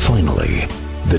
finally the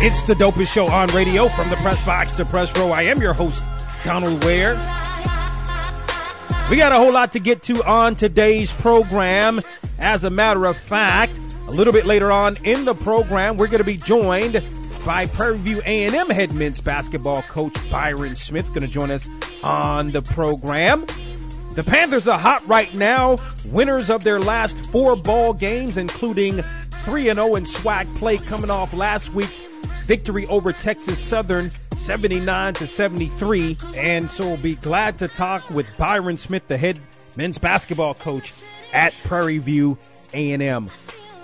It's the dopest show on radio, from the press box to press row. I am your host, Donald Ware. We got a whole lot to get to on today's program. As a matter of fact, a little bit later on in the program, we're going to be joined by Prairie View A&M head men's basketball coach Byron Smith, going to join us on the program. The Panthers are hot right now, winners of their last four ball games, including 3-0 in SWAC play, coming off last week's victory over Texas Southern, 79-73. And so we'll be glad to talk with Byron Smith, the head men's basketball coach at Prairie View A&M.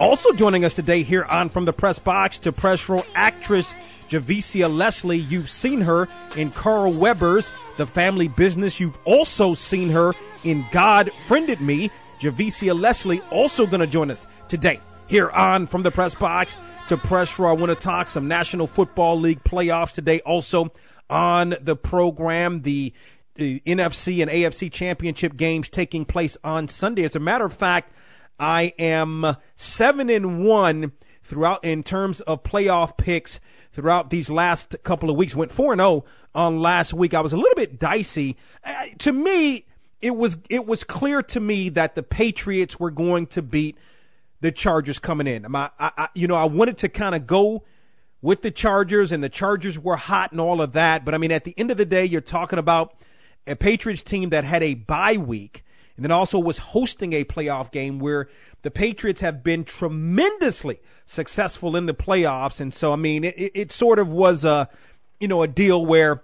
Also joining us today here on From the Press Box to Press Row, actress Javicia Leslie. You've seen her in Carl Weber's The Family Business. You've also seen her in God Friended Me. Javicia Leslie also going to join us today here on From the Press Box to Press Row. I want to talk some National Football League playoffs today. Also on the program, the NFC and AFC championship games taking place on Sunday. As a matter of fact, I am 7-1 throughout in terms of playoff picks throughout these last couple of weeks. Went 4-0 on last week. I was a little bit dicey. To me, it was clear to me that the Patriots were going to beat the Chargers coming in. I wanted to kind of go with the Chargers, and the Chargers were hot and all of that. But, I mean, at the end of the day, you're talking about a Patriots team that had a bye week and then also was hosting a playoff game, where the Patriots have been tremendously successful in the playoffs. And so, I mean, it sort of was a deal where,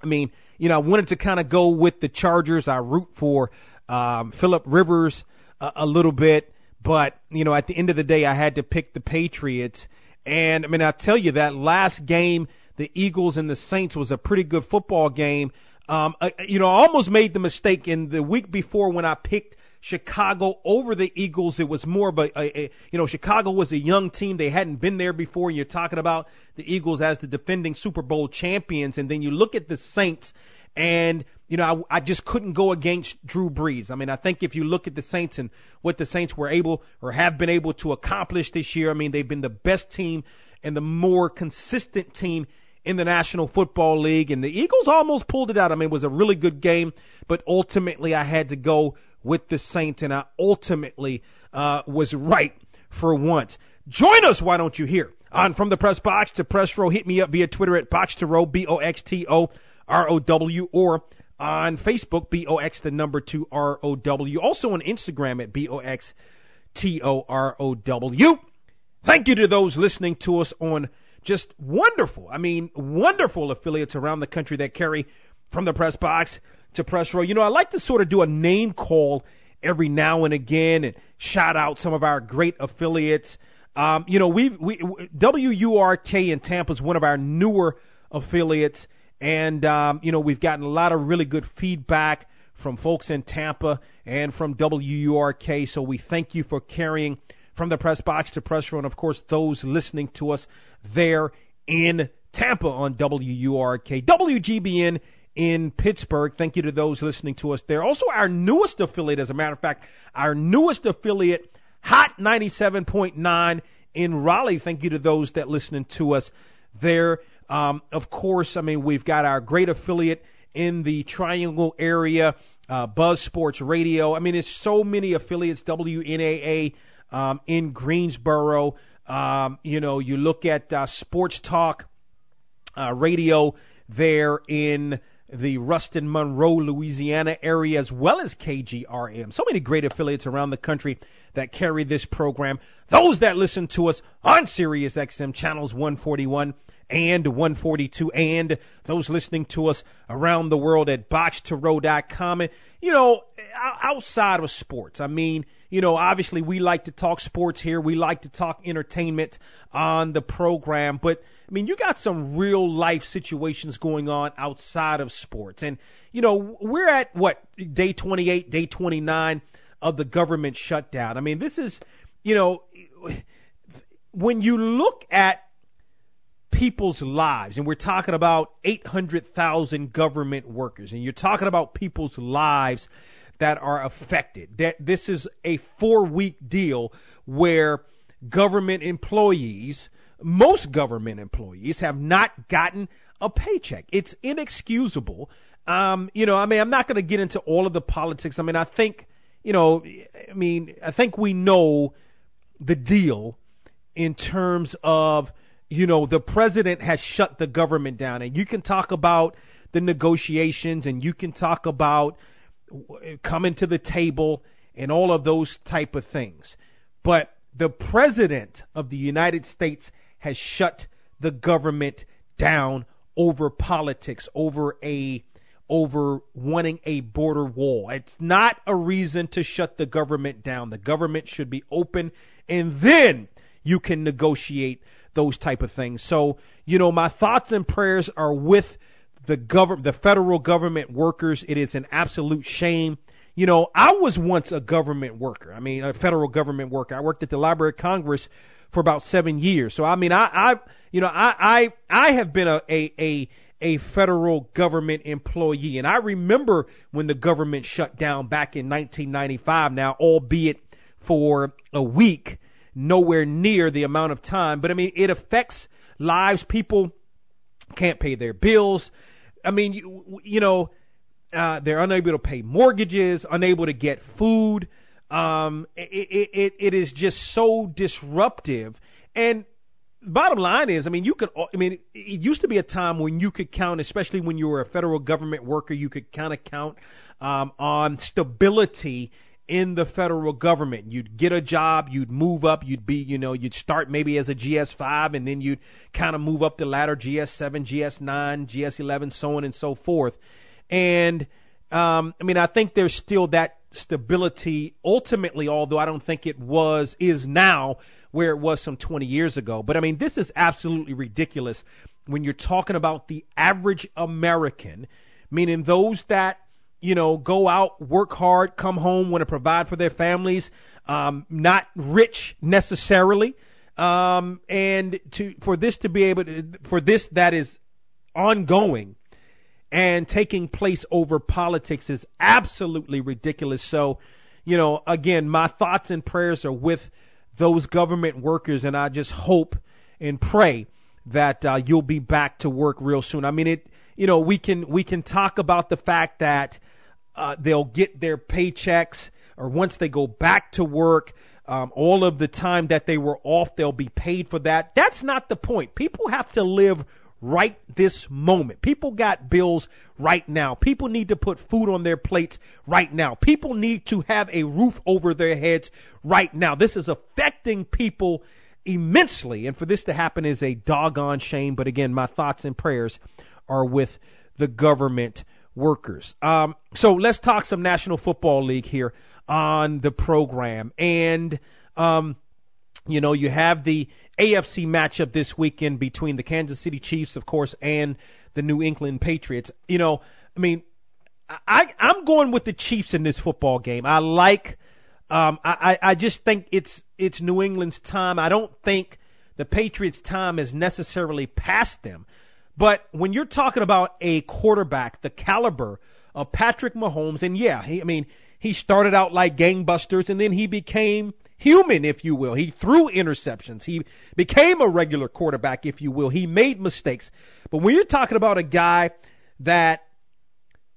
I mean, you know, I wanted to kind of go with the Chargers. I root for Phillip Rivers a little bit. But, you know, at the end of the day, I had to pick the Patriots. And, I mean, I'll tell you, that last game, the Eagles and the Saints, was a pretty good football game. I almost made the mistake in the week before when I picked Chicago over the Eagles. It was more of a Chicago was a young team. They hadn't been there before. You're talking about the Eagles as the defending Super Bowl champions. And then you look at the Saints, and, you know, I just couldn't go against Drew Brees. I mean, I think if you look at the Saints and what the Saints were able or have been able to accomplish this year, I mean, they've been the best team and the more consistent team in the National Football League. And the Eagles almost pulled it out. I mean, it was a really good game, but ultimately I had to go with the Saints, and I ultimately was right for once. Join us, why don't you, here on From the Press Box to Press Row. Hit me up via Twitter at box2row, BOXTOROW, or on Facebook, BOX2ROW. Also on Instagram at BOXTOROW. Thank you to those listening to us on just wonderful affiliates around the country that carry From the Press Box to Press Row. You know, I like to sort of do a name call every now and again and shout out some of our great affiliates. WURK in Tampa is one of our newer affiliates. And, we've gotten a lot of really good feedback from folks in Tampa and from WURK. So we thank you for carrying From the Press Box to Press Row, and, of course, those listening to us there in Tampa on WURK. WGBN in Pittsburgh, thank you to those listening to us there. Also, our newest affiliate, as a matter of fact, our newest affiliate, Hot 97.9 in Raleigh. Thank you to those that listening to us there. Of course, I mean, we've got our great affiliate in the Triangle area, Buzz Sports Radio. I mean, there's so many affiliates, WNAA in Greensboro. You look at Sports Talk radio there in the Ruston, Monroe, Louisiana area, as well as KGRM. So many great affiliates around the country that carry this program. Those that listen to us on Sirius XM channels 141 and 142, and those listening to us around the world at box2row.com. And, you know, outside of sports, I mean, you know, obviously we like to talk sports here. We like to talk entertainment on the program. But, I mean, you got some real life situations going on outside of sports. And, you know, we're at, what, day 28, day 29 of the government shutdown. I mean, this is, you know, when you look at people's lives, and we're talking about 800,000 government workers, and you're talking about people's lives that are affected, that this is a 4-week deal where government employees, most government employees, have not gotten a paycheck. It's inexcusable. You know, I mean, I'm not going to get into all of the politics. I mean, I think, you know, I mean, I think we know the deal in terms of, you know, the president has shut the government down, and you can talk about the negotiations, and you can talk about coming to the table and all of those type of things. But the president of the United States has shut the government down over politics, over wanting a border wall. It's not a reason to shut the government down. The government should be open, and then you can negotiate those type of things. So, you know, my thoughts and prayers are with the federal government workers. It is an absolute shame. You know, I was once a government worker. I mean, a federal government worker. I worked at the Library of Congress for about 7 years. So, I mean, I have been a federal government employee. And I remember when the government shut down back in 1995, now, albeit for a week, nowhere near the amount of time. But, I mean, it affects lives. People can't pay their bills. I mean, you know, they're unable to pay mortgages, unable to get food. It is just so disruptive. And bottom line is, I mean, it used to be a time when you could count, especially when you were a federal government worker, you could kind of count on stability in the federal government. You'd get a job, you'd move up, you'd be, you know, you'd start maybe as a GS5, and then you'd kind of move up the ladder, GS7, GS9, GS11, so on and so forth. And, I mean, I think there's still that stability ultimately, although I don't think it is now where it was some 20 years ago. But I mean, this is absolutely ridiculous when you're talking about the average American, meaning those that, you know, go out, work hard, come home, want to provide for their families, not rich necessarily. And for this that is ongoing and taking place over politics is absolutely ridiculous. So, you know, again, my thoughts and prayers are with those government workers, and I just hope and pray that you'll be back to work real soon. I mean, you know, we can talk about the fact that they'll get their paychecks, or once they go back to work, all of the time that they were off, they'll be paid for that. That's not the point. People have to live right this moment. People got bills right now. People need to put food on their plates right now. People need to have a roof over their heads right now. This is affecting people immensely. And for this to happen is a doggone shame. But again, my thoughts and prayers are with the government workers. So let's talk some National Football League here on the program. And, you know, you have the AFC matchup this weekend between the Kansas City Chiefs, of course, and the New England Patriots. You know, I mean, I'm going with the Chiefs in this football game. I like, I just think it's New England's time. I don't think the Patriots' time is necessarily past them. But when you're talking about a quarterback, the caliber of Patrick Mahomes, and yeah, he started out like gangbusters, and then he became human, if you will. He threw interceptions. He became a regular quarterback, if you will. He made mistakes. But when you're talking about a guy that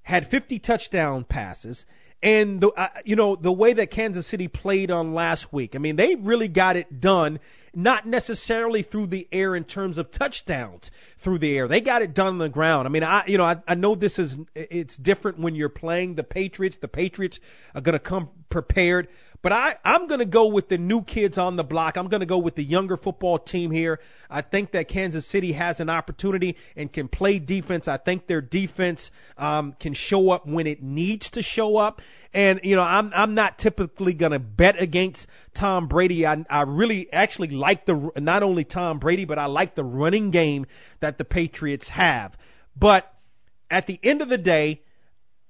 had 50 touchdown passes, and the way that Kansas City played on last week, I mean, they really got it done not necessarily through the air in terms of touchdowns through the air. They got it done on the ground. I mean, I know this is, it's different when you're playing the Patriots. The Patriots are going to come prepared. But I'm going to go with the new kids on the block. I'm going to go with the younger football team here. I think that Kansas City has an opportunity and can play defense. I think their defense can show up when it needs to show up. And, you know, I'm not typically going to bet against Tom Brady. I really actually like not only Tom Brady, but I like the running game that the Patriots have. But at the end of the day,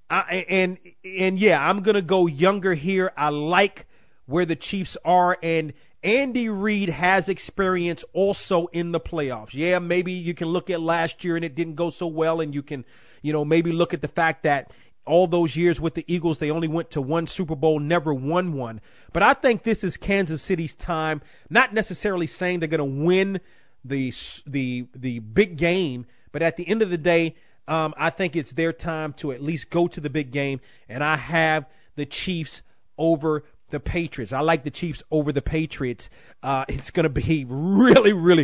yeah, I'm going to go younger here. I like where the Chiefs are, and Andy Reid has experience also in the playoffs. Yeah, maybe you can look at last year and it didn't go so well, and you can, you know, maybe look at the fact that all those years with the Eagles, they only went to one Super Bowl, never won one. But I think this is Kansas City's time. Not necessarily saying they're going to win the big game, but at the end of the day, I think it's their time to at least go to the big game, and I have the Chiefs over the Patriots. I like the Chiefs over the Patriots. It's going to be really, really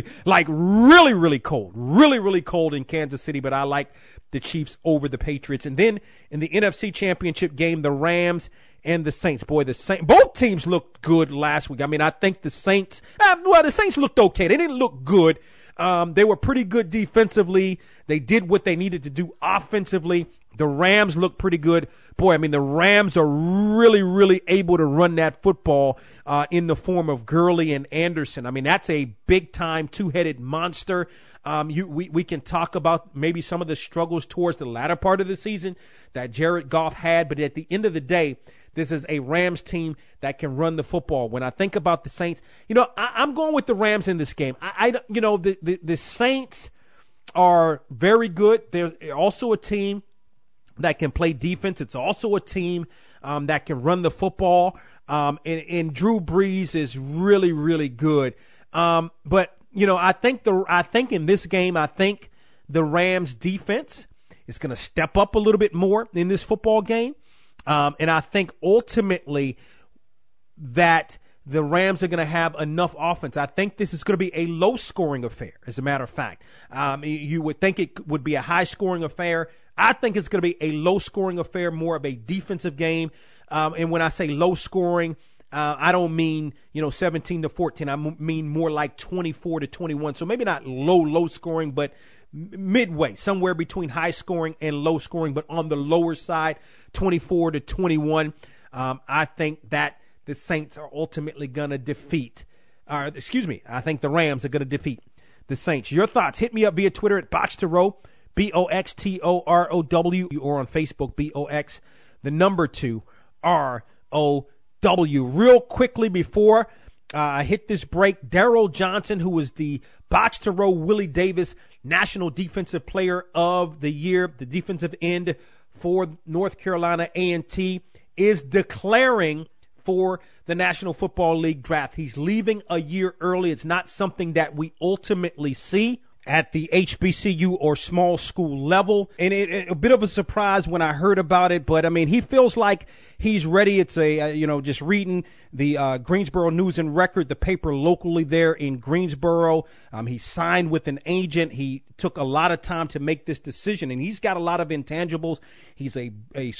cold in Kansas City, but I like the Chiefs over the Patriots. And then in the NFC Championship game, the Rams and the Saints. Boy, both teams looked good last week. I mean, I think the Saints, the Saints looked okay. They didn't look good. They were pretty good defensively. They did what they needed to do offensively. The Rams look pretty good. Boy, I mean, the Rams are really, really able to run that football in the form of Gurley and Anderson. I mean, that's a big-time two-headed monster. We can talk about maybe some of the struggles towards the latter part of the season that Jared Goff had, but at the end of the day, this is a Rams team that can run the football. When I think about the Saints, you know, I'm going with the Rams in this game. The Saints are very good. They're also a team that can play defense. It's also a team that can run the football. And Drew Brees is really, really good. But you know, I think in this game, I think the Rams defense is going to step up a little bit more in this football game. And I think ultimately that the Rams are going to have enough offense. I think this is going to be a low-scoring affair, as a matter of fact. You would think it would be a high-scoring affair. I think it's going to be a low-scoring affair, more of a defensive game. And when I say low-scoring, I don't mean, 17-14. I mean more like 24-21. So maybe not low-scoring, but midway, somewhere between high scoring and low scoring, but on the lower side, 24-21. I think that the Saints are ultimately going to defeat, I think the Rams are going to defeat the Saints. Your thoughts? Hit me up via Twitter at Box2Row, BOXTOROW, or on Facebook, BOX2ROW. Real quickly before I hit this break, Daryl Johnson, who was the Box2Row Willie Davis National Defensive Player of the Year, the defensive end for North Carolina A&T, is declaring for the National Football League draft. He's leaving a year early. It's not something that we ultimately see at the HBCU or small school level. And a bit of a surprise when I heard about it, but I mean, he feels like he's ready. It's just reading the Greensboro News and Record, the paper locally there in Greensboro. He signed with an agent. He took a lot of time to make this decision, and he's got a lot of intangibles. He's a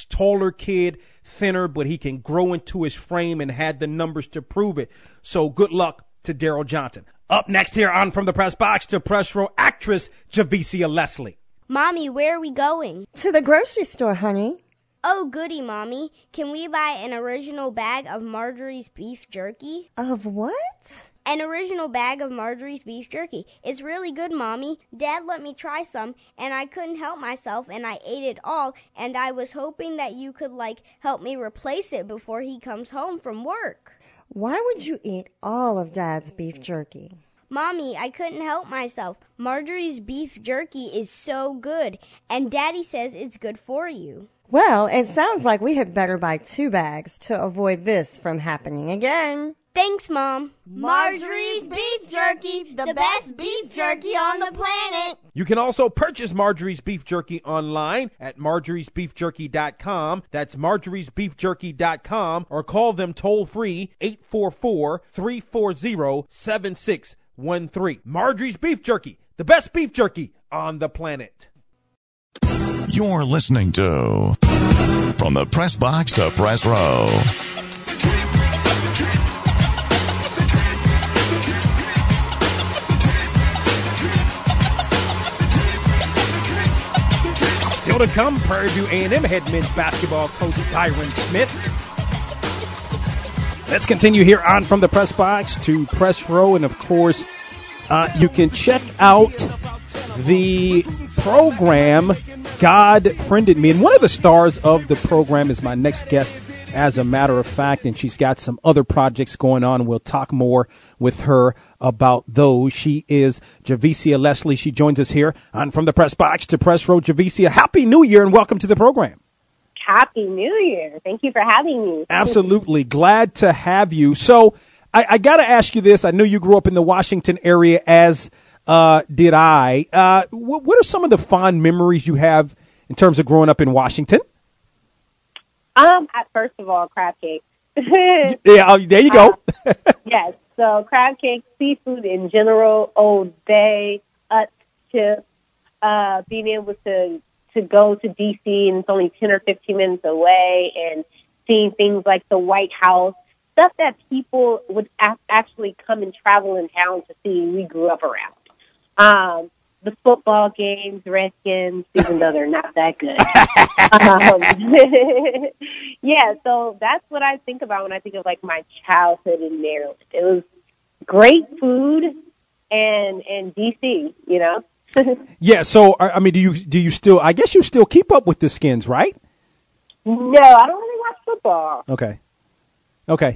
taller kid, thinner, but he can grow into his frame and had the numbers to prove it. So good luck to Daryl Johnson. Up next here on From the Press Box to Press Row, actress Javicia Leslie. Mommy, where are we going? To the grocery store, honey. Oh, goody, Mommy. Can we buy an original bag of Marjorie's Beef Jerky? Of what? An original bag of Marjorie's Beef Jerky. It's really good, Mommy. Dad let me try some, and I couldn't help myself, and I ate it all, and I was hoping that you could, help me replace it before he comes home from work. Why would you eat all of Dad's beef jerky? Mommy, I couldn't help myself. Marjorie's beef jerky is so good, and Daddy says it's good for you. Well, it sounds like we had better buy 2 bags to avoid this from happening again. Thanks, Mom. Marjorie's Beef Jerky, the best beef jerky on the planet. You can also purchase Marjorie's Beef Jerky online at marjoriesbeefjerky.com. That's marjoriesbeefjerky.com, or call them toll-free 844-340-7613. Marjorie's Beef Jerky, the best beef jerky on the planet. You're listening to From the Press Box to Press Row. Still to come, Prairie View A&M head men's basketball coach Byron Smith. Let's continue here on From the Press Box to Press Row. And, of course, you can check out the program God Friended Me. And one of the stars of the program is my next guest, as a matter of fact, and she's got some other projects going on. We'll talk more with her about those. She is Javicia Leslie. She joins us here on From the Press Box to Press Row. Javicia, Happy New Year and welcome to the program. Happy New Year. Thank you for having me. Absolutely. Glad to have you. So I got to ask you this. I know you grew up in the Washington area, as did I. What are some of the fond memories you have in terms of growing up in Washington? First of all, crab cakes. There you go. Yes, so crab cakes, seafood in general, Old Bay, chips, being able to go to D.C. and it's only 10 or 15 minutes away, and seeing things like the White House, stuff that people would actually come and travel in town to see. We grew up around. The football games, Redskins, even though they're not that good. Yeah, so that's what I think about when I think of, like, my childhood in Maryland. It was great food and D.C., you know? Yeah, so, I mean, do you still – I guess you still keep up with the Skins, right? No, I don't really watch football. Okay.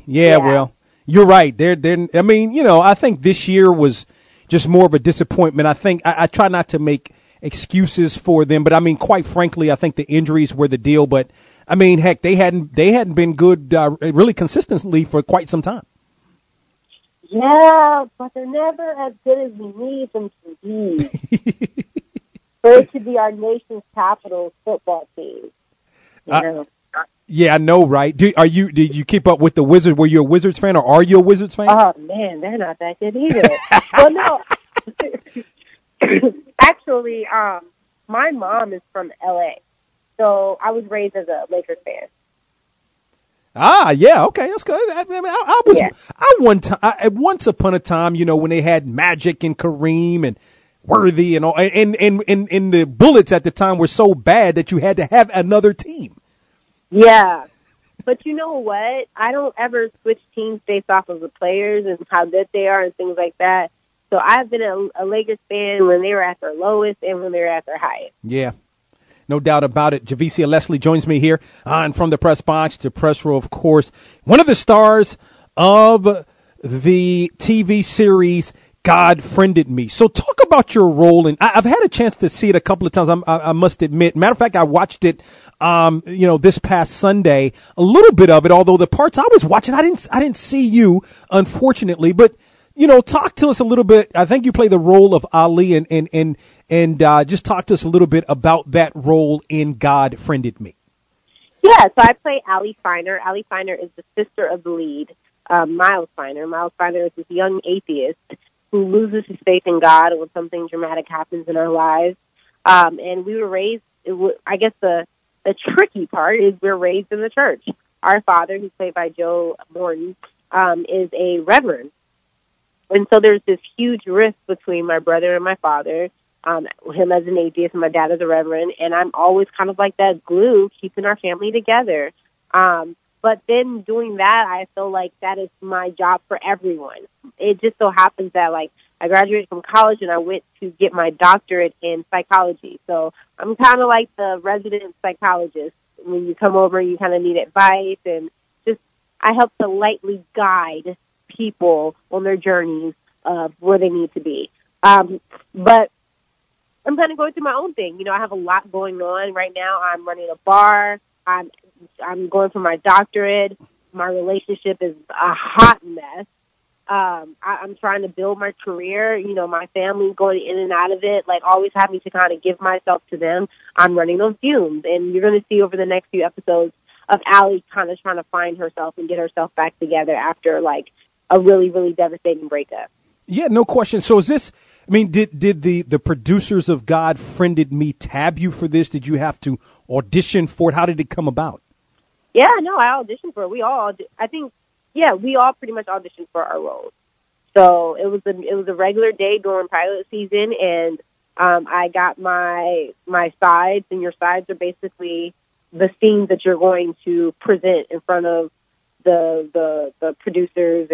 Yeah. Well, you're right. They're, I mean, you know, I think this year was – just more of a disappointment. I think I try not to make excuses for them, but I mean, quite frankly, I think the injuries were the deal. But I mean, heck, they hadn't been good really consistently for quite some time. Yeah, but they're never as good as we need them to be. For it to be our nation's capital football team. Yeah, I know, right? Did you keep up with the Wizards? Were you a Wizards fan, or are you a Wizards fan? Oh, man, they're not that good either. Well, no. Actually, my mom is from L.A., so I was raised as a Lakers fan. Ah, yeah, okay, that's good. I was, yeah. Once upon a time, you know, when they had Magic and Kareem and Worthy and all, and the Bullets at the time were so bad that you had to have another team. Yeah, but you know what? I don't ever switch teams based off of the players and how good they are and things like that. So I've been a Lakers fan when they were at their lowest and when they were at their highest. Yeah, no doubt about it. Javicia Leslie joins me here on From the Press Box to Press Row, of course. One of the stars of the TV series God Friended Me. So talk about your role, and I've had a chance to see it a couple of times. I must admit. Matter of fact, I watched it, you know, this past Sunday, a little bit of it. Although the parts I was watching, I didn't see you, unfortunately. But you know, talk to us a little bit. I think you play the role of Ali, and just talk to us a little bit about that role in God Friended Me. Yeah, so I play Ali Feiner. Ali Feiner is the sister of the lead, Miles Feiner. Miles Feiner is this young atheist who loses his faith in God when something dramatic happens in our lives. And we were raised, I guess the tricky part is we're raised in the church. Our father, who's played by Joe Morton, is a reverend. And so there's this huge rift between my brother and my father, him as an atheist and my dad as a reverend, and I'm always kind of like that glue keeping our family together. But then doing that, I feel like that is my job for everyone. It just so happens that, like, I graduated from college and I went to get my doctorate in psychology. So I'm kind of like the resident psychologist. When you come over, you kind of need advice, and just I help to lightly guide people on their journeys of where they need to be. But I'm kind of going through my own thing. You know, I have a lot going on right now. I'm running a bar. I'm going for my doctorate. My relationship is a hot mess. I'm trying to build my career. You know, my family going in and out of it, like always having to kind of give myself to them. I'm running on fumes. And you're going to see over the next few episodes of Ali kind of trying to find herself and get herself back together after, like, a really, really devastating breakup. Yeah, no question. So is this, I mean, did the producers of God Friended Me tab you for this? Did you have to audition for it? How did it come about? Yeah, no, I auditioned for it. We all pretty much auditioned for our roles. So it was a regular day during pilot season, and I got my sides, and your sides are basically the scenes that you're going to present in front of the producers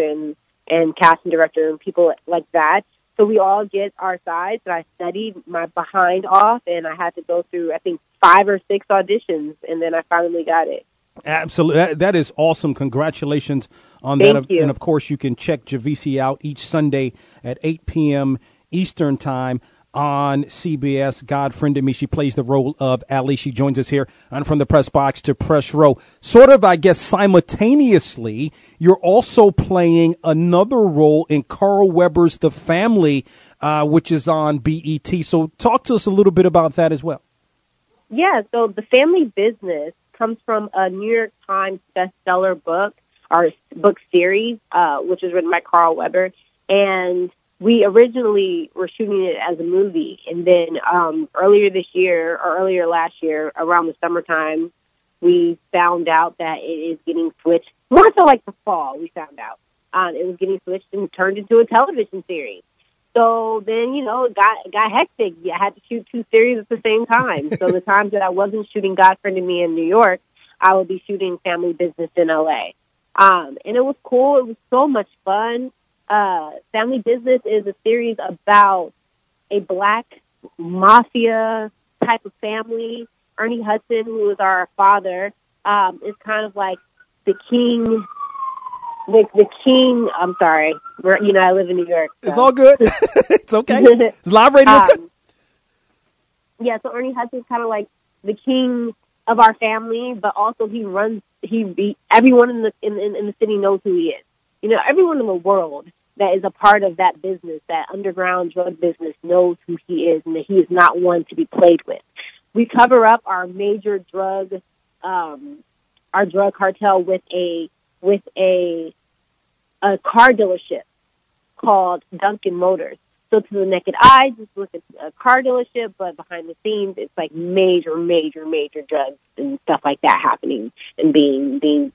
and casting director and people like that. So we all get our sides, and I studied my behind off, and I had to go through, I think, 5 or 6 auditions, and then I finally got it. Absolutely. That is awesome. Congratulations on that. Thank you. And, of course, you can check Javicia out each Sunday at 8 p.m. Eastern Time on CBS. God Friended Me. She plays the role of Ali. She joins us here on From the Press Box to Press Row. Sort of, I guess, simultaneously, you're also playing another role in Carl Weber's The Family, which is on BET. So talk to us a little bit about that as well. Yeah, so The Family Business comes from a New York Times bestseller book, our book series, which is written by Carl Weber. And we originally were shooting it as a movie. And then earlier last year, around the summertime, we found out that it is getting switched. More so like the fall, we found out. It was getting switched and turned into a television series. So then, you know, it got hectic. I had to shoot 2 series at the same time. So the times that I wasn't shooting God Friended Me in New York, I would be shooting Family Business in L.A. And it was cool. It was so much fun. Family Business is a series about a black mafia type of family. Ernie Hudson, who is our father, is kind of like the king... I'm sorry. You know, I live in New York. So. It's all good. It's okay. It's live radio. It's good. Yeah, so Ernie Hudson's kind of like the king of our family, but also everyone in the city knows who he is. You know, everyone in the world that is a part of that business, that underground drug business, knows who he is and that he is not one to be played with. We cover up our major drug, our drug cartel with a car dealership called Duncan Motors. So to the naked eye, just look at a car dealership, but behind the scenes, it's like major, major, major drugs and stuff like that happening and being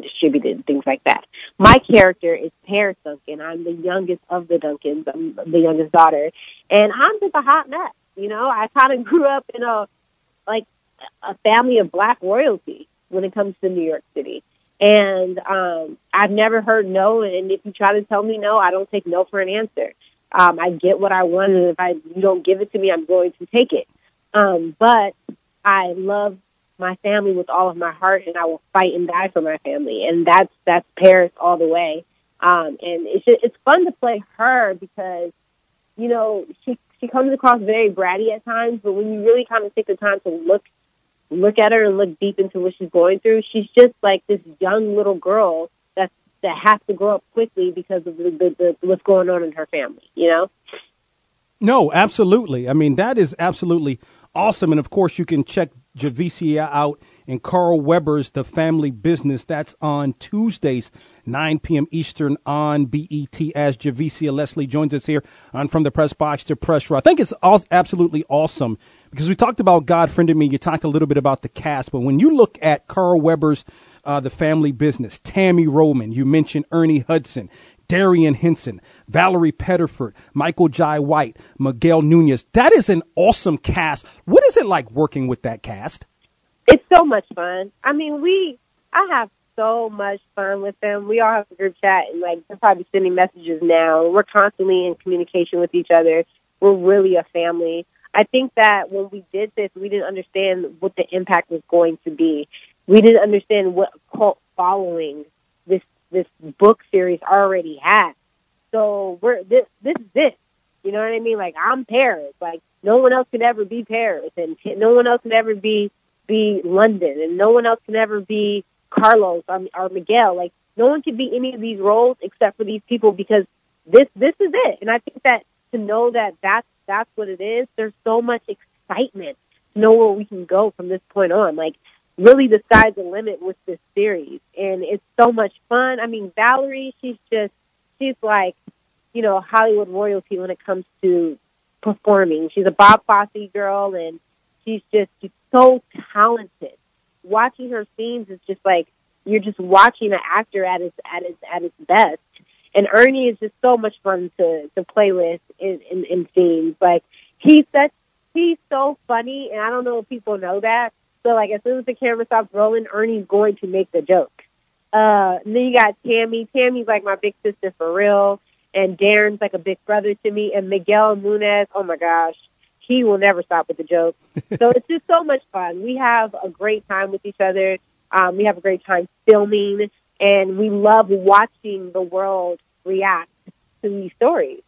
distributed and things like that. My character is Paris Duncan. I'm the youngest of the Duncans. I'm the youngest daughter. And I'm just a hot mess, you know? I kind of grew up in a family of black royalty when it comes to New York City. And I've never heard no, and if you try to tell me no, I don't take no for an answer. I get what I want, and if you don't give it to me, I'm going to take it. But I love my family with all of my heart, and I will fight and die for my family, and that's Paris all the way. And it's fun to play her because, you know, she comes across very bratty at times, but when you really kind of take the time to look at her and look deep into what she's going through, she's just like this young little girl that has to grow up quickly because of the what's going on in her family, you know? No, absolutely. I mean, that is absolutely awesome. And, of course, you can check Javicia out in Carl Weber's The Family Business. That's on Tuesdays, 9 p.m. Eastern on BET, as Javicia Leslie joins us here on From the Press Box to Press Row. I think it's absolutely awesome because we talked about God Friended Me. You talked a little bit about the cast. But when you look at Carl Weber's The Family Business, Tammy Roman, you mentioned Ernie Hudson, Darian Henson, Valerie Petterford, Michael Jai White, Miguel Nunez. That is an awesome cast. What is it like working with that cast? It's so much fun. I mean, I have so much fun with them. We all have a group chat, and, like, they're probably sending messages now. We're constantly in communication with each other. We're really a family. I think that when we did this, we didn't understand what the impact was going to be. We didn't understand what cult following this book series already has. So this is it. You know what I mean? Like, I'm Paris. Like, no one else could ever be Paris, and no one else could ever be London, and no one else can ever be Carlos or Miguel. Like, no one could be any of these roles except for these people, because this is it. And I think that to know that that's what it is, there's so much excitement to know where we can go from this point on. Like, really, the sky's the limit with this series, and it's so much fun. I mean, Valerie, she's like, you know, Hollywood royalty when it comes to performing. She's a Bob Fosse girl, and she's so talented. Watching her scenes is just like, you're just watching an actor at his best. And Ernie is just so much fun to play with in scenes. Like, he's so funny, and I don't know if people know that. So, like, as soon as the camera stops rolling, Ernie's going to make the joke. And then you got Tammy. Tammy's like my big sister for real. And Darren's like a big brother to me. And Miguel Nunez, oh my gosh, he will never stop with the joke. So it's just so much fun. We have a great time with each other. We have a great time filming. And we love watching the world react to these stories.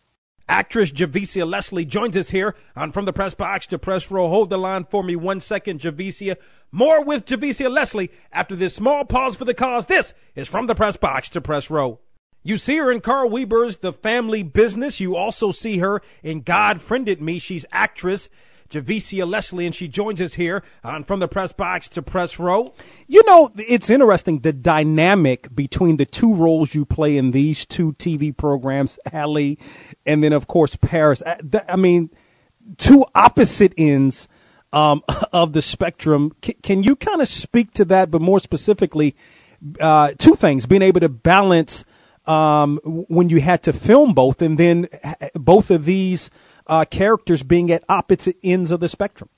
Actress Javicia Leslie joins us here on From the Press Box to Press Row. Hold the line for me one second, Javicia. More with Javicia Leslie after this small pause for the cause. This is From the Press Box to Press Row. You see her in Carl Weber's The Family Business. You also see her in God Friended Me. She's actress Javicia Leslie, and she joins us here on From the Press Box to Press Row. You know, it's interesting, the dynamic between the two roles you play in these two TV programs, Ali and then, of course, Paris. I mean, two opposite ends of the spectrum. Can you kind of speak to that, but more specifically, two things, being able to balance when you had to film both, and then both of these characters being at opposite ends of the spectrum?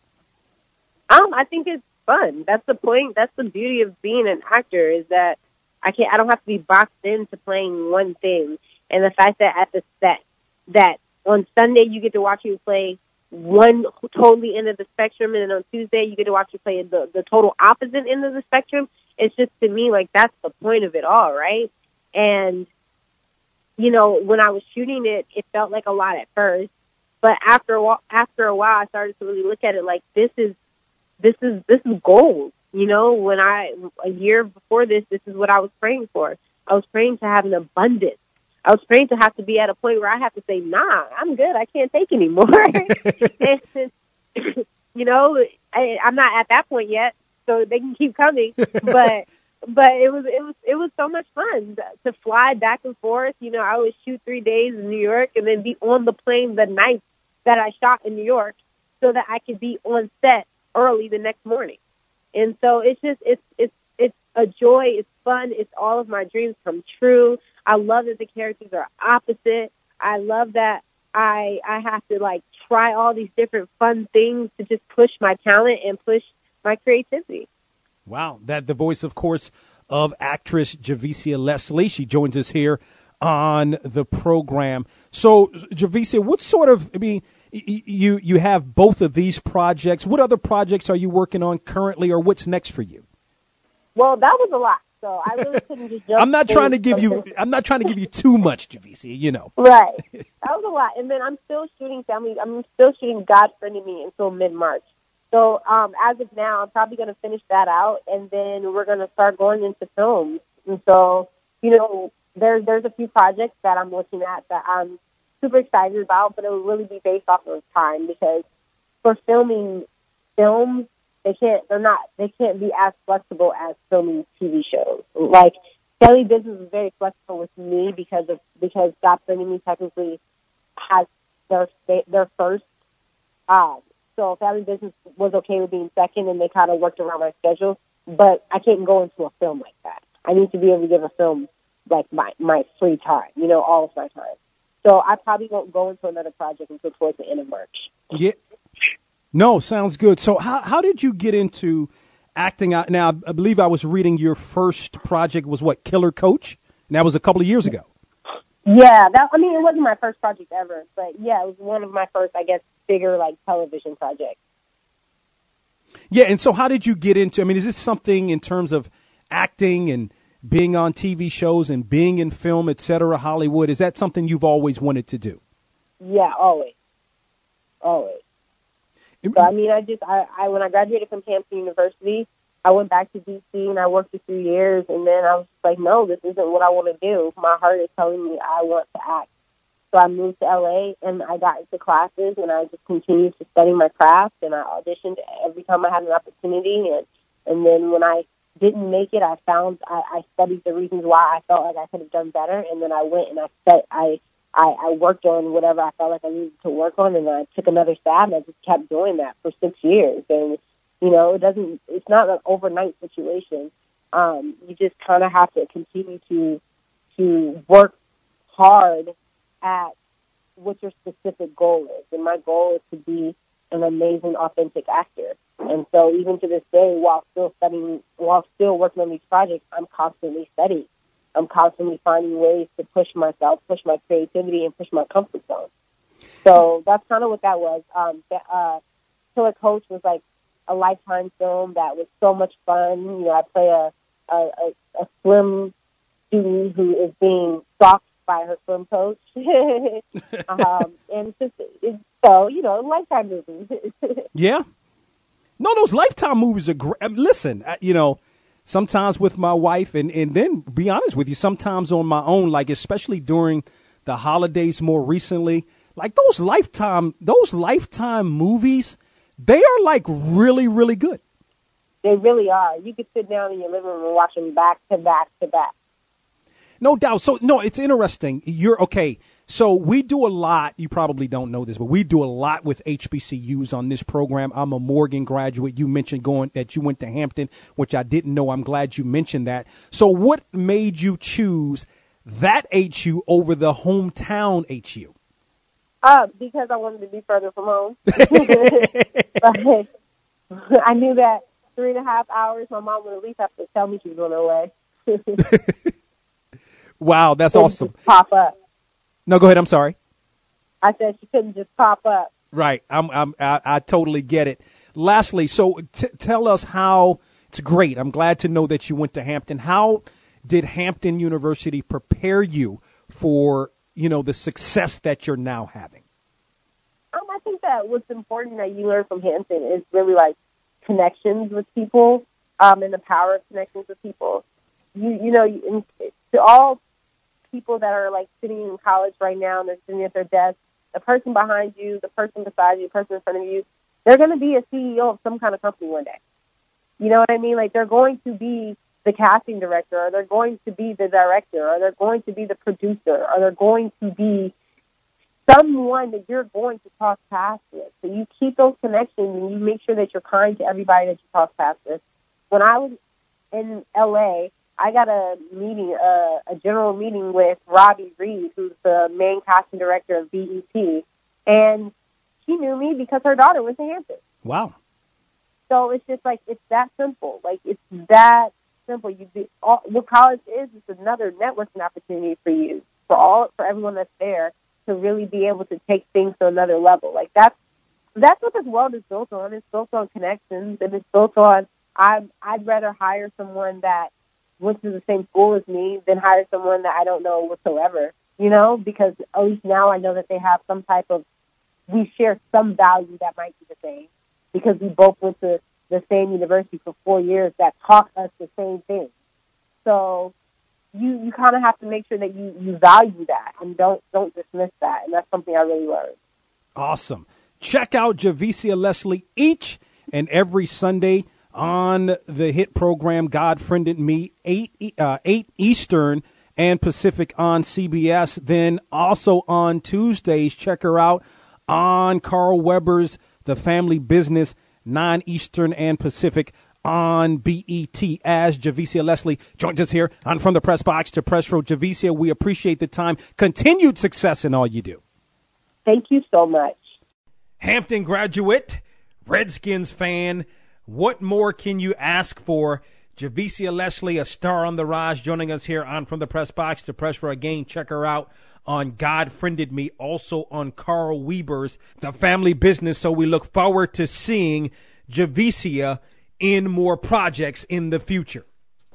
I think it's fun. That's the point. That's the beauty of being an actor, is that I don't have to be boxed into playing one thing. And the fact that at the set, that on Sunday you get to watch you play one totally end of the spectrum, and then on Tuesday you get to watch you play the total opposite end of the spectrum. It's just, to me, like, that's the point of it all, right? And, you know, when I was shooting it, it felt like a lot at first. But after a while, I started to really look at it like, this is gold. You know, when a year before this is what I was praying for. I was praying to have an abundance. I was praying to have to be at a point where I have to say, nah, I'm good. I can't take anymore. And, you know, I'm not at that point yet, so they can keep coming. But it was so much fun to fly back and forth. You know, I would shoot 3 days in New York and then be on the plane the night that I shot in New York so that I could be on set early the next morning. And so it's just, it's a joy. It's fun. It's all of my dreams come true. I love that the characters are opposite. I love that I have to, like, try all these different fun things to just push my talent and push my creativity. Wow. That the voice, of course, of actress Javicia Leslie. She joins us here on the program. So, Javicia, what sort of, I mean, you have both of these projects. What other projects are you working on currently, or what's next for you? Well, that was a lot, so I really couldn't just jump. I'm not trying to give you too much, Javicia, you know. Right. That was a lot. And then I'm still shooting God Friended Me until mid-March. So as of now, I'm probably going to finish that out, and then we're going to start going into films. And so, you know, there's a few projects that I'm looking at that I'm super excited about, but it will really be based off of time, because for filming films, they can't be as flexible as filming TV shows. Like, Family Business is very flexible with me because God Friended Me technically has their first. So Family Business was okay with being second, and they kind of worked around my schedule. But I can't go into a film like that. I need to be able to give a film, like, my free time, you know, all of my time. So I probably won't go into another project until towards the end of March. Yeah. No, sounds good. So how did you get into acting? Now, I believe I was reading your first project was, what, Killer Coach? And that was a couple of years ago. Yeah, it wasn't my first project ever, but yeah, it was one of my first, I guess, bigger, like, television projects. Yeah, and so how did you get into, is this something in terms of acting and being on TV shows and being in film, et cetera, Hollywood, is that something you've always wanted to do? Yeah, always. Always. So, when I graduated from Hampton University, I went back to D.C. and I worked for 3 years, and then I was just like, no, this isn't what I want to do. My heart is telling me I want to act. So I moved to L.A., and I got into classes, and I just continued to study my craft, and I auditioned every time I had an opportunity. And then when I didn't make it, I studied the reasons why I felt like I could have done better, and then I went and I worked on whatever I felt like I needed to work on, and I took another stab, and I just kept doing that for 6 years. And, you know, it's not an overnight situation. You just kind of have to continue to work hard at what your specific goal is. And my goal is to be an amazing, authentic actor. And so even to this day, while still studying, while still working on these projects, I'm constantly studying. I'm constantly finding ways to push myself, push my creativity, and push my comfort zone. So that's kind of what that was. Killer Coach was like a lifetime film that was so much fun. You know, I play a swim student who is being stalked by her swim coach. And so, you know, Lifetime movies. Yeah. No, those Lifetime movies are great. Listen, you know, sometimes with my wife and then, be honest with you, sometimes on my own, like especially during the holidays more recently, like those Lifetime movies, they are like really, really good. They really are. You could sit down in your living room and watch them back to back to back. No doubt. So, no, it's interesting. You're okay. So we do a lot. You probably don't know this, but we do a lot with HBCUs on this program. I'm a Morgan graduate. You mentioned that you went to Hampton, which I didn't know. I'm glad you mentioned that. So what made you choose that HU over the hometown HU? Because I wanted to be further from home. I knew that 3.5 hours, my mom would at least have to tell me she was going away. Wow, that's awesome. She couldn't just pop up. No, go ahead. I'm sorry. I said she couldn't just pop up. Right. I totally get it. Lastly, so tell us how it's great. I'm glad to know that you went to Hampton. How did Hampton University prepare you for, you know, the success that you're now having? I think that what's important that you learn from Hampton is really like connections with people, and the power of connections with people. To all people that are like sitting in college right now and they're sitting at their desk, the person behind you, the person beside you, the person in front of you, they're going to be a CEO of some kind of company one day. You know what I mean? Like they're going to be the casting director, or they're going to be the director, or they're going to be the producer, or they're going to be someone that you're going to cross paths with. So you keep those connections and you make sure that you're kind to everybody that you cross paths with. When I was in LA, I got a meeting, a general meeting with Robbie Reed, who's the main casting director of BET, and she knew me because her daughter went to Hampton. Wow. So it's just like, it's that simple. Like, it's that simple. What college is, it's another networking opportunity for you, for everyone that's there, to really be able to take things to another level. Like, that's what this world is built on. It's built on connections, and it's built on, I'd rather hire someone that went to the same school as me than hire someone that I don't know whatsoever, you know, because at least now I know that they have some type of, we share some value that might be the same, because we both went to the same university for 4 years that taught us the same thing. So you kind of have to make sure that you value that and don't dismiss that. And that's something I really learned. Awesome. Check out Javicia Leslie each and every Sunday on the hit program God Friended Me, 8 Eastern and Pacific on CBS. Then also on Tuesdays, check her out on Carl Weber's The Family Business, 9 Eastern and Pacific on BET. As Javicia Leslie joins us here on From the Press Box to Press Row. Javicia, we appreciate the time. Continued success in all you do. Thank you so much. Hampton graduate, Redskins fan, what more can you ask for? Javicia Leslie, a star on the rise, joining us here on From the Press Box to Press Row. Again, check her out on God Friended Me, also on Carl Weber's The Family Business. So we look forward to seeing Javicia in more projects in the future.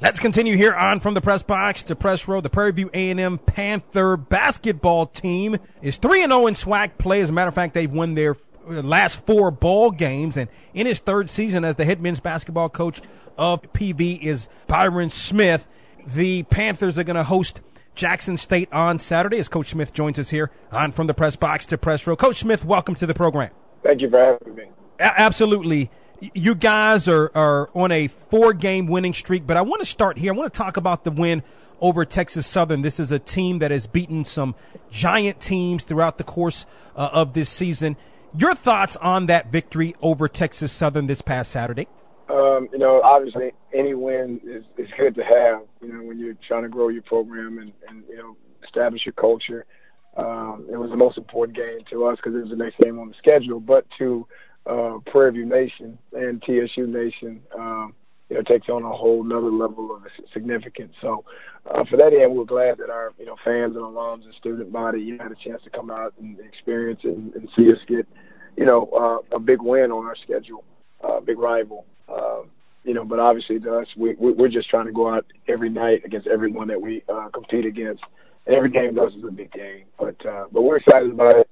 Let's continue here on From the Press Box to Press Row. The Prairie View A&M Panther basketball team is 3-0 in SWAC play. As a matter of fact, they've won their last four ball games. And in his third season as the head men's basketball coach of PV is Byron Smith. The Panthers are going to host Jackson State on Saturday as Coach Smith joins us here on From the Press Box to Press Row. Coach Smith, welcome to the program. Thank you for having me. Absolutely. You guys are on a four-game winning streak, but I want to start here. I want to talk about the win over Texas Southern. This is a team that has beaten some giant teams throughout the course of this season. Your thoughts on that victory over Texas Southern this past Saturday? Obviously any win is good to have, when you're trying to grow your program and establish your culture. It was the most important game to us because it was the next game on the schedule, but to Prairie View Nation and TSU Nation, takes on a whole nother level of significance. So for that end, we're glad that our, fans and alums and student body, had a chance to come out and experience it and see us get, a big win on our schedule, big rival. But obviously to us, we're just trying to go out every night against everyone that we compete against. And every game does is a big game, but we're excited about it.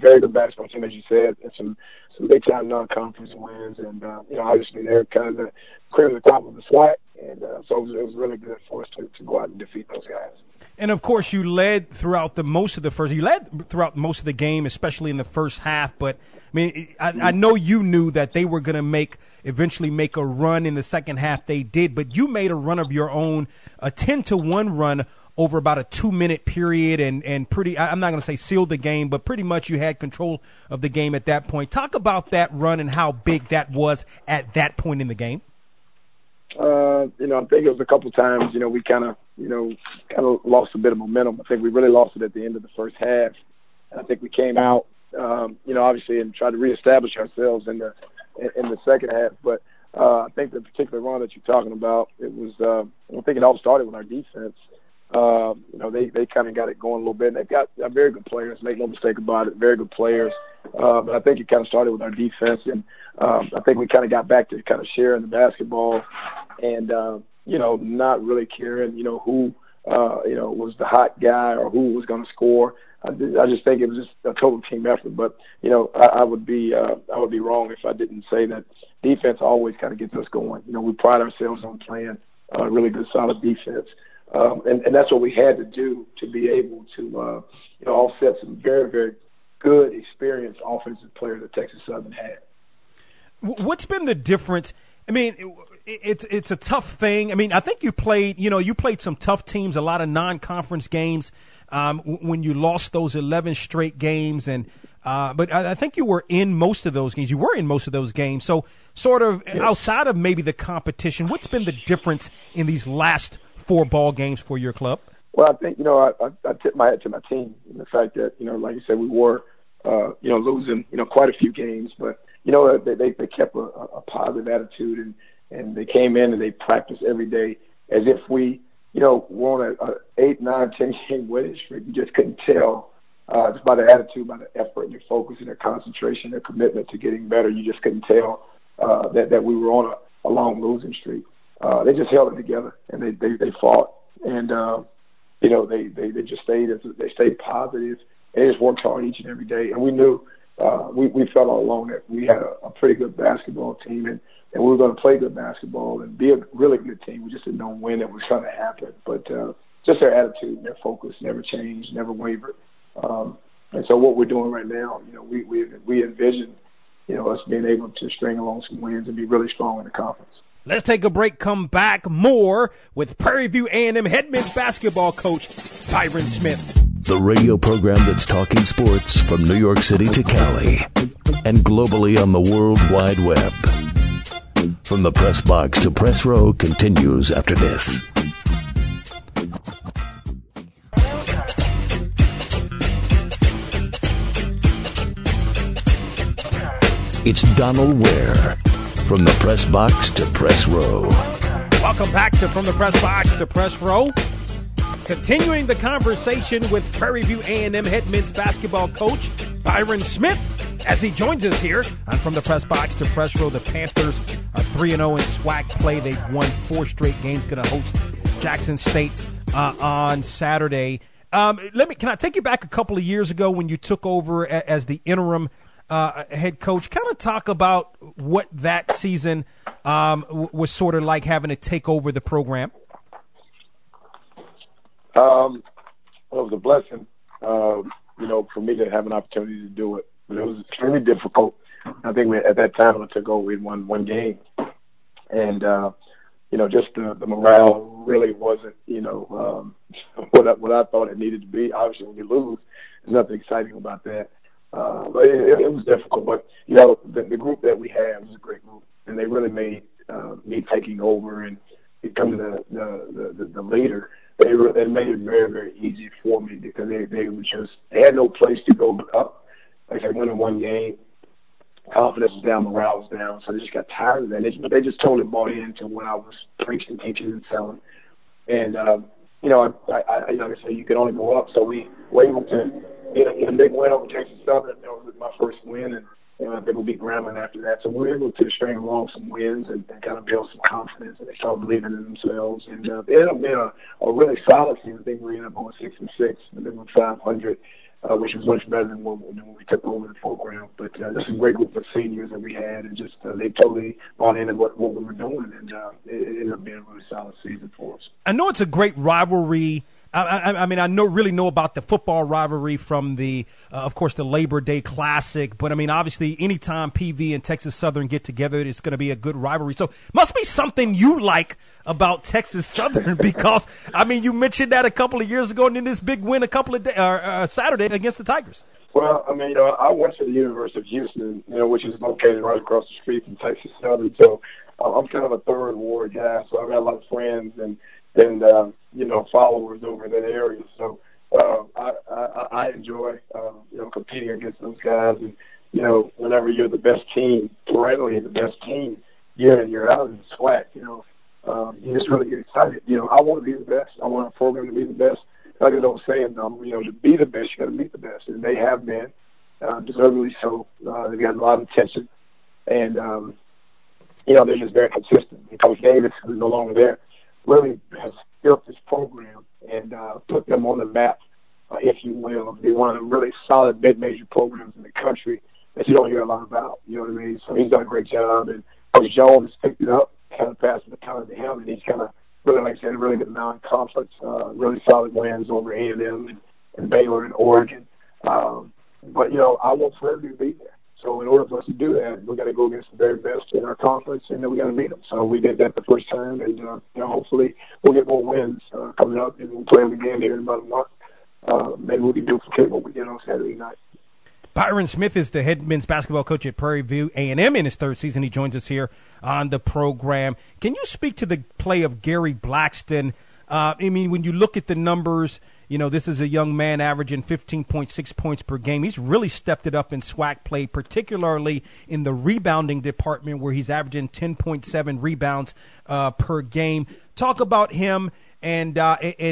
Very good basketball team, as you said, and some big time non-conference wins, and obviously they're kind of the cream of the top of the SWAC, and so it was really good for us to go out and defeat those guys. And of course, you led throughout most of the game, especially in the first half. But I mean, I know you knew that they were going to eventually make a run in the second half. They did, but you made a run of your own, a 10-1 run over about a 2-minute period, and I'm not going to say sealed the game, but pretty much you had control of the game at that point. Talk about that run and how big that was at that point in the game. I think it was a couple times, we kind of lost a bit of momentum. I think we really lost it at the end of the first half. And I think we came out, obviously, and tried to reestablish ourselves in the second half. But I think the particular run that you're talking about, it was, I think it all started with our defense. They kind of got it going a little bit. And they've got very good players, make no mistake about it, very good players. But I think it kind of started with our defense. And I think we kind of got back to kind of sharing the basketball and, not really caring, who, was the hot guy or who was going to score. I just think it was just a total team effort. But, I would be wrong if I didn't say that defense always kind of gets us going. We pride ourselves on playing really good, solid defense. And that's what we had to do to be able to, offset some very, very good, experienced offensive players that Texas Southern had. What's been the difference? I mean, it's a tough thing. I mean, I think you played some tough teams, a lot of non-conference games when you lost those 11 straight games. And but I think you were in most of those games. So sort of outside of maybe the competition, what's been the difference in these last four ball games for your club? Well, I think, I tip my hat to my team and the fact that, like you said, we were, losing, quite a few games, but, they kept a positive attitude and they came in and they practiced every day as if we, were on an 8, 9, 10-game winning streak. You just couldn't tell just by their attitude, by their effort and their focus and their concentration, their commitment to getting better. You just couldn't tell that we were on a long losing streak. They just held it together and they fought and, they just stayed positive and they just worked hard each and every day. And we knew, we felt all along that we had a pretty good basketball team and we were going to play good basketball and be a really good team. We just didn't know when it was going to happen, but, just their attitude and their focus never changed, never wavered. And so what we're doing right now, we envision, us being able to string along some wins and be really strong in the conference. Let's take a break, come back more with Prairie View A&M head men's basketball coach Byron Smith. The radio program that's talking sports from New York City to Cali and globally on the World Wide Web. From the press box to press row continues after this. It's Donald Ware. From the press box to press row. Welcome back to From the Press Box to Press Row. Continuing the conversation with Prairie View A&M head men's basketball coach Byron Smith as he joins us here on From the Press Box to Press Row. The Panthers are 3-0 in SWAC play. They've won 4 straight games. Going to host Jackson State on Saturday. Can I take you back a couple of years ago when you took over as the interim head coach. Kind of talk about what that season was sort of like having to take over the program. Well, it was a blessing, for me to have an opportunity to do it. But it was extremely difficult. I think at that time when I took over, we won one game. And, just the morale really wasn't, what I thought it needed to be. Obviously, when you lose, there's nothing exciting about that. But it was difficult. But, the group that we had was a great group. And they really made me taking over and becoming the leader. They made it very, very easy for me because they had no place to go but up. Like I went in one game. Confidence was down, morale was down, so they just got tired of that. They just totally bought into what I was preaching, teaching, and selling. And, I like I said, you can only go up. So we were able to get a big win over Texas Southern. That was my first win, and I think we'll be grinding after that. So we were able to string along some wins and kind of build some confidence, and they started believing in themselves. And it ended up being a really solid season. I think we ended up on 6-6, and then we went 500. Which was much better than when we took over the program. But this is a great group of seniors that we had, and just they totally bought into what we were doing, and it ended up being a really solid season for us. I know it's a great rivalry. I know about the football rivalry from the, of course, the Labor Day Classic. But, obviously, anytime PV and Texas Southern get together, it's going to be a good rivalry. So must be something you like about Texas Southern because, you mentioned that a couple of years ago and then this big win a couple of days, Saturday against the Tigers. Well, I went to the University of Houston, which is located right across the street from Texas Southern. So I'm kind of a third ward guy, so I've got a lot of friends and followers over in that area. So I enjoy, competing against those guys. And, whenever you're the best team, perennially the best team, year in, year out in the SWAC, you just really get excited. I want to be the best. I want our program to be the best. Like I don't say, to be the best, you got to meet the best. And they have been, deservedly so. They've got a lot of attention. And, they're just very consistent. And Coach Davis, who's no longer there, really has built this program and put them on the map, if you will, of being one of the really solid mid-major programs in the country that you don't hear a lot about. You know what I mean? So he's done a great job, and Coach Jones picked it up, kind of passed the baton to him, and he's kind of really, like I said, really good non-conference, really solid wins over A&M and Baylor and Oregon. But I want forever to be there. So in order for us to do that, we got to go against the very best in our conference, and then we got to beat them. So we did that the first time, and hopefully we'll get more wins coming up, and we'll play them again here in about a month. Maybe we can do what we did on Saturday night. Byron Smith is the head men's basketball coach at Prairie View A&M in his third season. He joins us here on the program. Can you speak to the play of Gary Blackston? When you look at the numbers, this is a young man averaging 15.6 points per game. He's really stepped it up in SWAC play, particularly in the rebounding department where he's averaging 10.7 rebounds per game. Talk about him and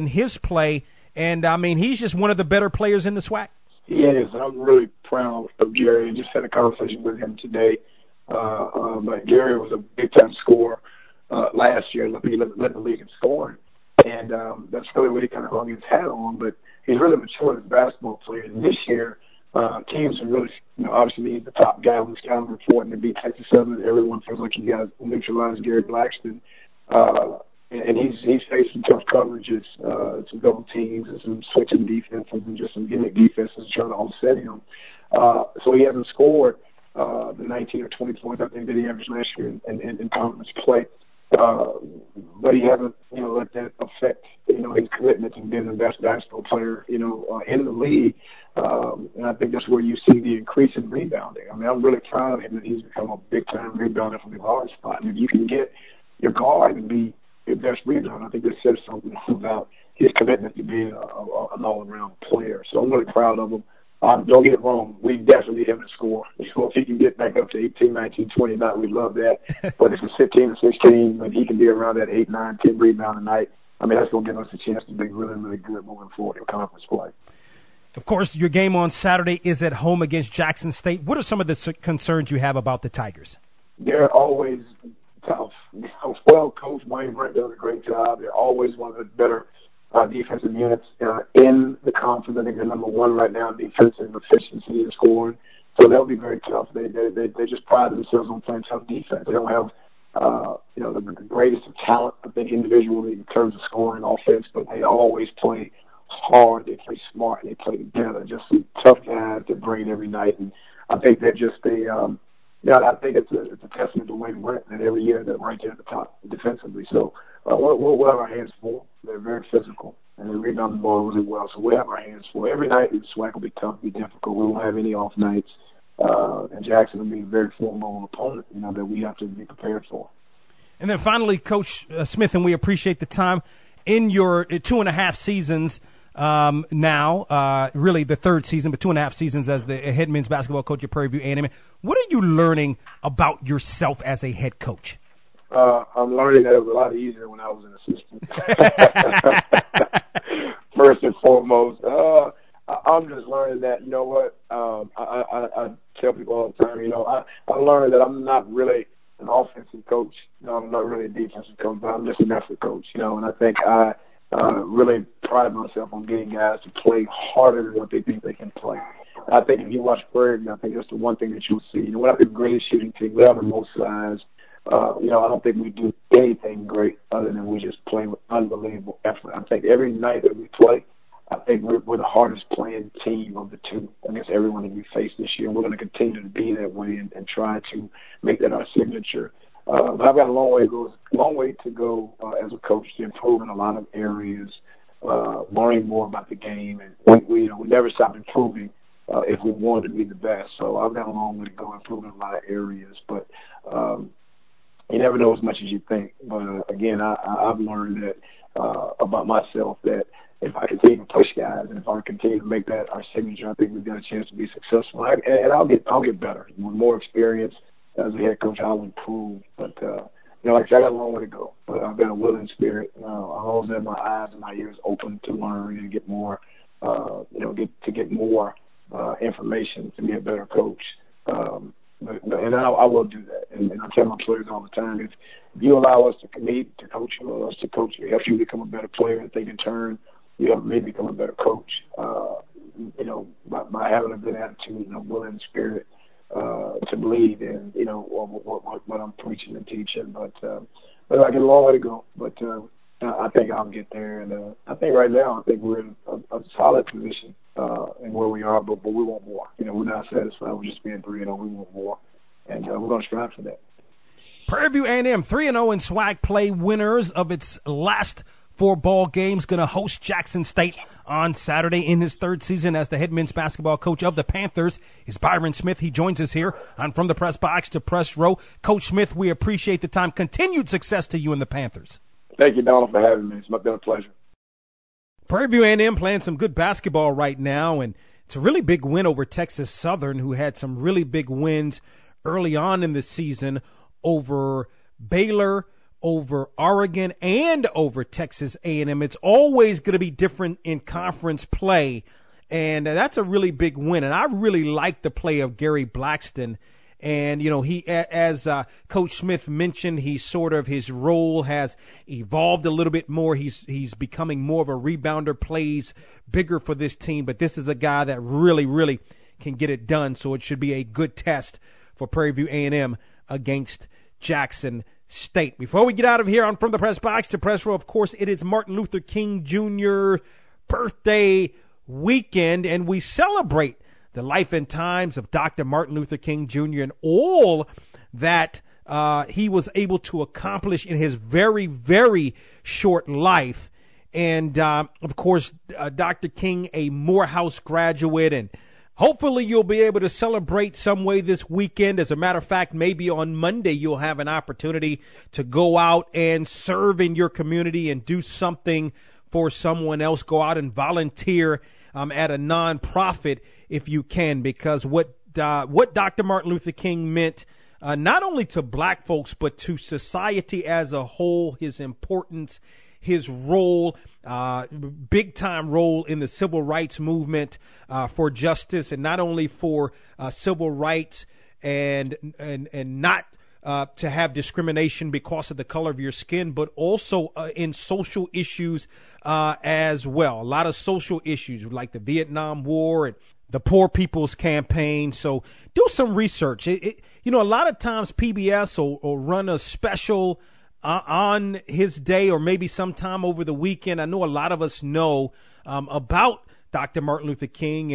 his play. And, he's just one of the better players in the SWAC. He is. I'm really proud of Gary. I just had a conversation with him today. But Gary was a big-time scorer last year. He led the league in scoring. And that's really what he kind of hung his hat on. But he's really matured as a basketball player. And this year, teams are really, obviously he's the top guy on this calendar reporting to beat Texas Southern. Everyone feels like you guys neutralized Gary Blackston. And he's faced some tough coverages, some double teams and some switching defenses and just some gimmick defenses trying to offset him. So he hasn't scored the 19 or 20 points, I think, that he averaged last year in conference play. But he hasn't, let that affect, his commitment to being the best basketball player, in the league. And I think that's where you see the increase in rebounding. I'm really proud of him that he's become a big-time rebounder from the guard spot. And if you can get your guard and be your best rebounder, I think that says something about his commitment to being an all-around player. So I'm really proud of him. Don't get it wrong. We definitely have to score. If he can get back up to 18, 19, 20 tonight, we love that. But if it's 15 or 16, and he can be around that 8, 9, 10 rebound a night, that's going to give us a chance to be really, really good moving forward in conference play. Of course, your game on Saturday is at home against Jackson State. What are some of the concerns you have about the Tigers? They're always tough. Well, Coach Wayne Brent does a great job. They're always one of the better defensive units in the conference. I think they're number one right now in defensive efficiency and scoring. So they'll be very tough. They just pride themselves on playing tough defense. They don't have the greatest of talent, I think, individually in terms of scoring offense, but they always play hard, they play smart, and they play together. Just some tough guys that bring it every night. And I think that just I think it's a testament to Wayne Brent that every year they're right there at the top defensively. So we'll have our hands full. They're very physical, and they rebound the ball really well. So we'll have our hands full. Every night, the SWAC will be tough, be difficult. We won't have any off nights. And Jackson will be a very formidable opponent, that we have to be prepared for. And then finally, Coach Smith, and we appreciate the time. In your 2.5 seasons really the third season, but 2.5 seasons as the head men's basketball coach at Prairie View A&M, what are you learning about yourself as a head coach? I'm learning that it was a lot easier when I was an assistant. First and foremost, I'm just learning that, you know what, I tell people all the time, I learned that I'm not really an offensive coach. I'm not really a defensive coach, but I'm just an effort coach, and I think I really pride myself on getting guys to play harder than what they think they can play. And I think if you watch Prairie View, I think that's the one thing that you'll see. We're not the greatest shooting team. We're not the most size. I don't think we do anything great other than we just play with unbelievable effort. I think every night that we play, I think we're the hardest playing team of the two against everyone that we face this year. We're going to continue to be that way and try to make that our signature. But I've got a long way to go as a coach to improve in a lot of areas, learning more about the game, and we never stop improving if we want to be the best. So I've got a long way to go improving in a lot of areas, but you never know as much as you think. But again, I've learned that about myself that if I continue to push guys and if I continue to make that our signature, I think we've got a chance to be successful. And I'll get better. With more experience as a head coach, I'll improve. But, like I said, I got a long way to go. But I've got a willing spirit. I always have my eyes and my ears open to learn and get more, information to be a better coach. I will do that. And I tell my players all the time, if you allow us to commit, to coach you, allow us to coach you, help you become a better player, and think in turn, you help me become a better coach. By having a good attitude and a willing spirit to believe in, what I'm preaching and teaching. But I get a long way to go. But I think I'll get there. And I think right now, I think we're in a solid position in where we are. But we want more. We're not satisfied with just being 3-0. We want more, and we're going to strive for that. Prairie View A&M 3-0 in SWAC play, winners of its last 4 ball games, going to host Jackson State on Saturday. In his third season as the head men's basketball coach of the Panthers is Byron Smith. He joins us here on From the Press Box to Press Row. Coach Smith, we appreciate the time. Continued success to you and the Panthers. Thank you, Donald, for having me. It's been a pleasure. Prairie View A&M playing some good basketball right now, and it's a really big win over Texas Southern, who had some really big wins early on in the season over Baylor, over Oregon, and over Texas A&M. It's always going to be different in conference play, and that's a really big win. And I really like the play of Gary Blackston. And, he, as Coach Smith mentioned, his role has evolved a little bit more. He's becoming more of a rebounder, plays bigger for this team. But this is a guy that really, really can get it done. So it should be a good test for Prairie View A&M against Jackson State. Before we get out of here on From the Press Box to Press Row, of course, it is Martin Luther King Jr. birthday weekend, and we celebrate the life and times of Dr. Martin Luther King Jr. and all that he was able to accomplish in his very, very short life. And, of course, Dr. King, a Morehouse graduate. And hopefully you'll be able to celebrate some way this weekend. As a matter of fact, maybe on Monday you'll have an opportunity to go out and serve in your community and do something for someone else. Go out and volunteer at a nonprofit if you can, because what Dr. Martin Luther King meant not only to black folks but to society as a whole, his importance, his role, big-time role in the civil rights movement for justice, and not only for civil rights and not to have discrimination because of the color of your skin, but also in social issues as well. A lot of social issues like the Vietnam War and the Poor People's Campaign. So do some research. A lot of times PBS will run a special on his day or maybe sometime over the weekend. I know a lot of us know about Dr. Martin Luther King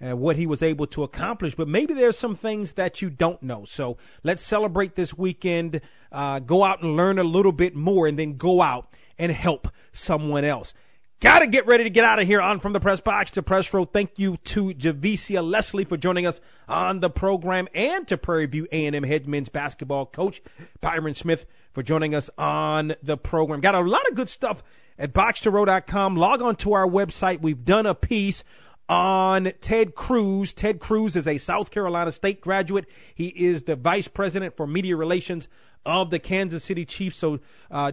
and what he was able to accomplish, but maybe there's some things that you don't know. So let's celebrate this weekend, go out and learn a little bit more, and then go out and help someone else. Got to get ready to get out of here on From the Press Box to Press Row. Thank you to Javicia Leslie for joining us on the program, and to Prairie View A&M head men's basketball coach Byron Smith for joining us on the program. Got a lot of good stuff at box2row.com. Log on to our website. We've done a piece on Ted Cruz. Ted Cruz is a South Carolina State graduate. He is the vice president for media relations of the Kansas City Chiefs, so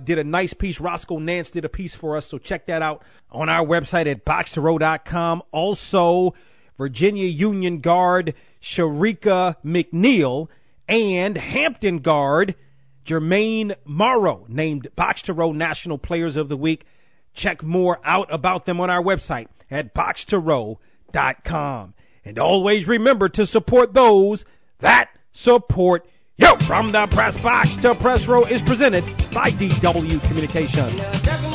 did a nice piece. Roscoe Nance did a piece for us, so check that out on our website at box2row.com. Also, Virginia Union guard Sharika McNeil and Hampton guard Jermaine Morrow named Box to Row National Players of the Week. Check more out about them on our website at box2row.com. And always remember to support those that support you. From the Press Box to Press Row is presented by DW Communications.